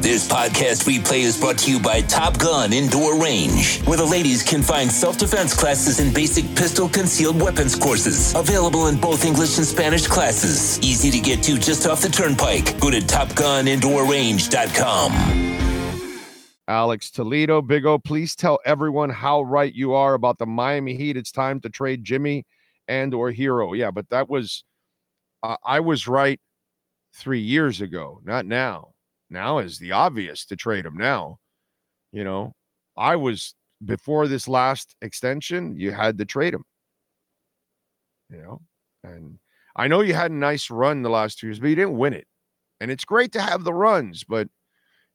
This podcast replay is brought to you by Top Gun Indoor Range, where the ladies can find self-defense classes and basic pistol concealed weapons courses available in both English and Spanish classes. Easy to get to just off the turnpike. Go to topgunindoorrange.com. Alex Toledo, Big O, please tell everyone how right you are about the Miami Heat. It's time to trade Jimmy and or Hero. Yeah, but that was, I was right 3 years ago, not now. Now is the obvious to trade him now. You know, I was, before this last extension, you had to trade him. You know, and I know you had a nice run the last 2 years, but you didn't win it. And it's great to have the runs, but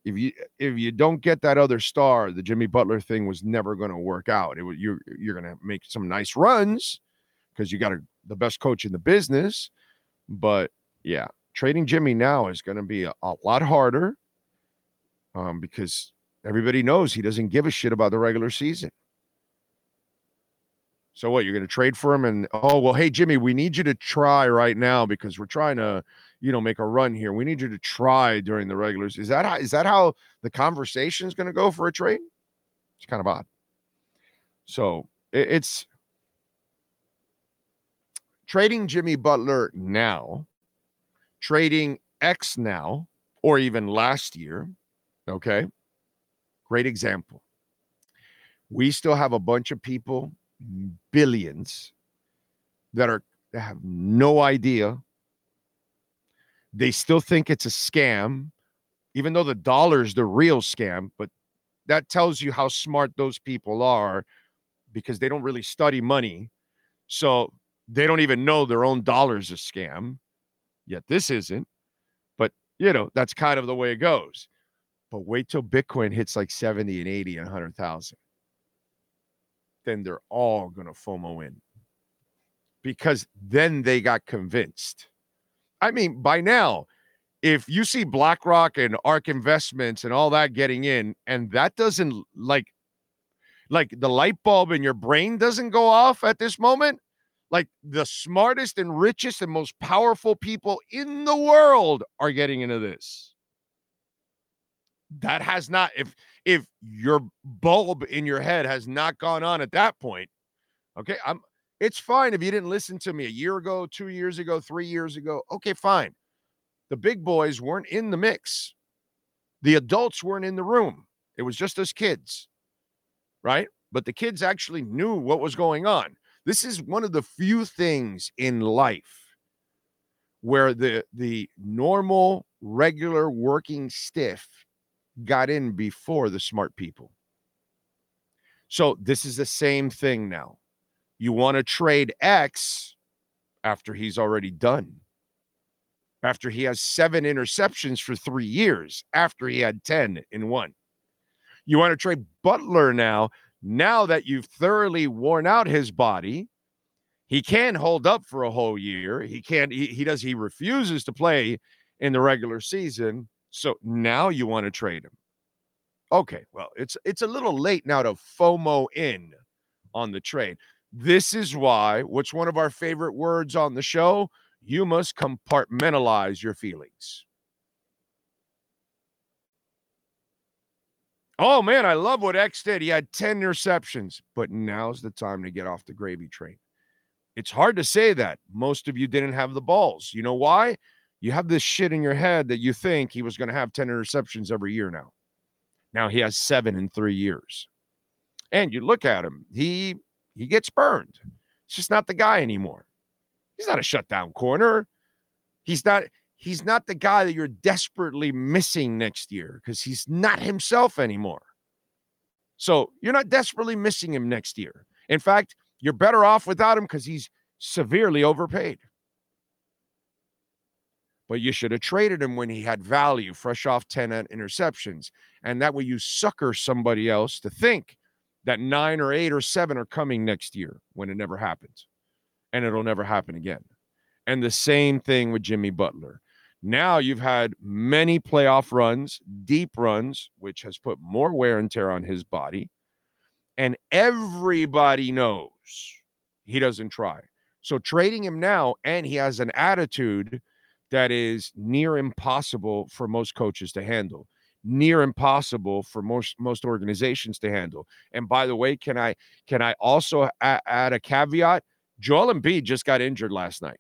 if you don't get that other star, the Jimmy Butler thing was never going to work out. It was, you're going to make some nice runs because you got the best coach in the business, but yeah. Trading Jimmy now is going to be a lot harder because everybody knows he doesn't give a shit about the regular season. So what, you're going to trade for him and, oh, well, hey, Jimmy, we need you to try right now because we're trying to, you know, make a run here. We need you to try during the regular season. Is that how the conversation is going to go for a trade? It's kind of odd. So it's trading Jimmy Butler now. Trading X now, or even last year, okay? Great example. We still have a bunch of people, billions, that have no idea. They still think it's a scam, even though the dollar's the real scam, but that tells you how smart those people are because they don't really study money. So they don't even know their own dollar's a scam. Yet this isn't, but you know, that's kind of the way it goes. But wait till Bitcoin hits like 70 and 80 and 100,000. Then they're all going to FOMO in because then they got convinced. I mean, by now, if you see BlackRock and ARK Investments and all that getting in, and that doesn't like the light bulb in your brain doesn't go off at this moment, like the smartest and richest and most powerful people in the world are getting into this. That has not, if your bulb in your head has not gone on at that point, okay, it's fine if you didn't listen to me a year ago, 2 years ago, 3 years ago. Okay, fine. The big boys weren't in the mix. The adults weren't in the room. It was just us kids, right? But the kids actually knew what was going on. This is one of the few things in life where the normal, regular working stiff got in before the smart people. So this is the same thing now. You want to trade X after he's already done, after he has 7 interceptions for 3 years, after he had 10 in one. You want to trade Butler now. Now that you've thoroughly worn out his body, he can't hold up for a whole year. He can't, he refuses to play in the regular season. So now you want to trade him. Okay, well, it's a little late now to FOMO in on the trade. This is why, what's one of our favorite words on the show? You must compartmentalize your feelings. Oh, man, I love what X did. He had 10 interceptions, but now's the time to get off the gravy train. It's hard to say that. Most of you didn't have the balls. You know why? You have this shit in your head that you think he was going to have 10 interceptions every year now. Now he has 7 in 3 years. And you look at him, he gets burned. It's just not the guy anymore. He's not a shutdown corner. He's not the guy that you're desperately missing next year because he's not himself anymore. So you're not desperately missing him next year. In fact, you're better off without him because he's severely overpaid. But you should have traded him when he had value, fresh off 10 interceptions. And that way you sucker somebody else to think that 9 or 8 or 7 are coming next year when it never happens. And it'll never happen again. And the same thing with Jimmy Butler. Now you've had many playoff runs, deep runs, which has put more wear and tear on his body. And everybody knows he doesn't try. So trading him now, and he has an attitude that is near impossible for most coaches to handle. near impossible for most organizations to handle. And by the way, can I also add a caveat? Joel Embiid just got injured last night.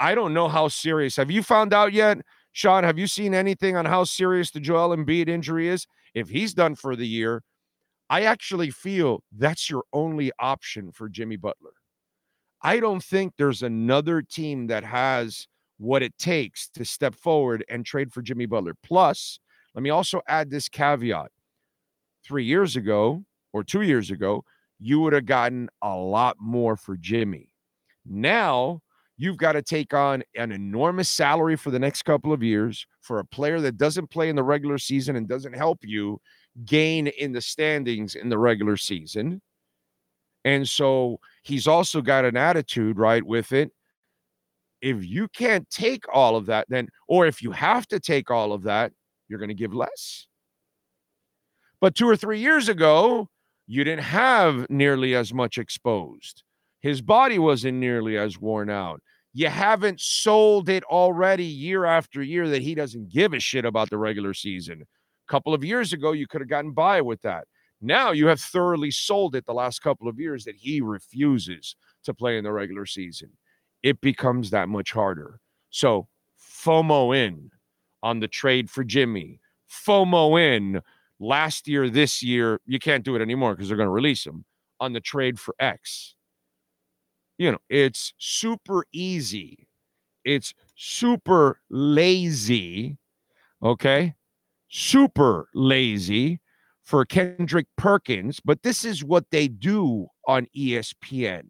I don't know how serious. Have you found out yet, Sean? Have you seen anything on how serious the Joel Embiid injury is? If he's done for the year, I actually feel that's your only option for Jimmy Butler. I don't think there's another team that has what it takes to step forward and trade for Jimmy Butler. Plus, let me also add this caveat. 3 years ago or 2 years ago, you would have gotten a lot more for Jimmy. Now, you've got to take on an enormous salary for the next couple of years for a player that doesn't play in the regular season and doesn't help you gain in the standings in the regular season. And so he's also got an attitude, right, with it. If you can't take all of that, then, or if you have to take all of that, you're going to give less. But 2 or 3 years ago, you didn't have nearly as much exposed. His body wasn't nearly as worn out. You haven't sold it already year after year that he doesn't give a shit about the regular season. A couple of years ago, you could have gotten by with that. Now you have thoroughly sold it the last couple of years that he refuses to play in the regular season. It becomes that much harder. So FOMO in on the trade for Jimmy. FOMO in last year, this year. You can't do it anymore because they're going to release him on the trade for X. You know, it's super easy. It's super lazy. Okay? Super lazy for Kendrick Perkins. But this is what they do on ESPN.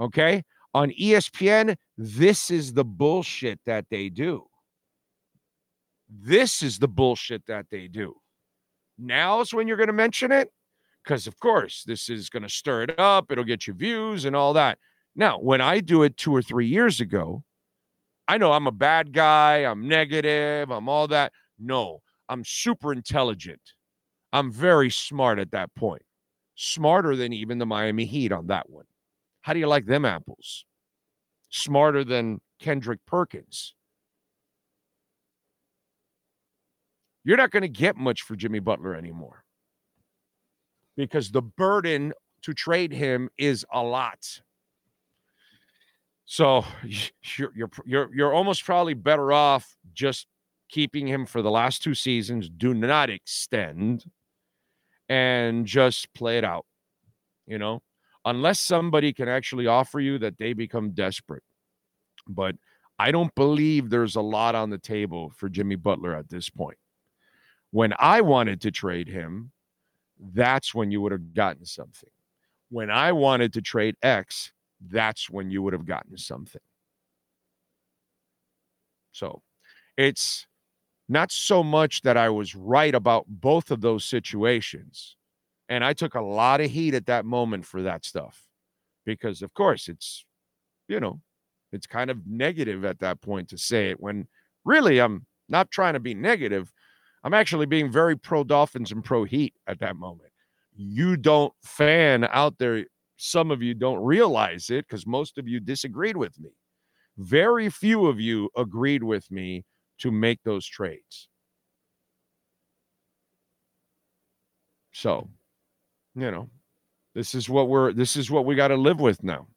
Okay? On ESPN, this is the bullshit that they do. This is the bullshit that they do. Now's when you're going to mention it, because, of course, this is going to stir it up. It'll get you views and all that. Now, when I do it 2 or 3 years ago, I know I'm a bad guy. I'm negative. I'm all that. No, I'm super intelligent. I'm very smart at that point. Smarter than even the Miami Heat on that one. How do you like them apples? Smarter than Kendrick Perkins. You're not going to get much for Jimmy Butler anymore because the burden to trade him is a lot. So you're almost probably better off just keeping him for the last two seasons. Do not extend and just play it out, you know, unless somebody can actually offer you that they become desperate. But I don't believe there's a lot on the table for Jimmy Butler at this point. When I wanted to trade him, that's when you would have gotten something. When I wanted to trade X, that's when you would have gotten something. So it's not so much that I was right about both of those situations. And I took a lot of heat at that moment for that stuff. Because, of course, it's, you know, it's kind of negative at that point to say it when really I'm not trying to be negative. I'm actually being very pro-Dolphins and pro-Heat at that moment. You don't fan out there. Some of you don't realize it because most of you disagreed with me. Very few of you agreed with me to make those trades. So, you know, this is what we got to live with now.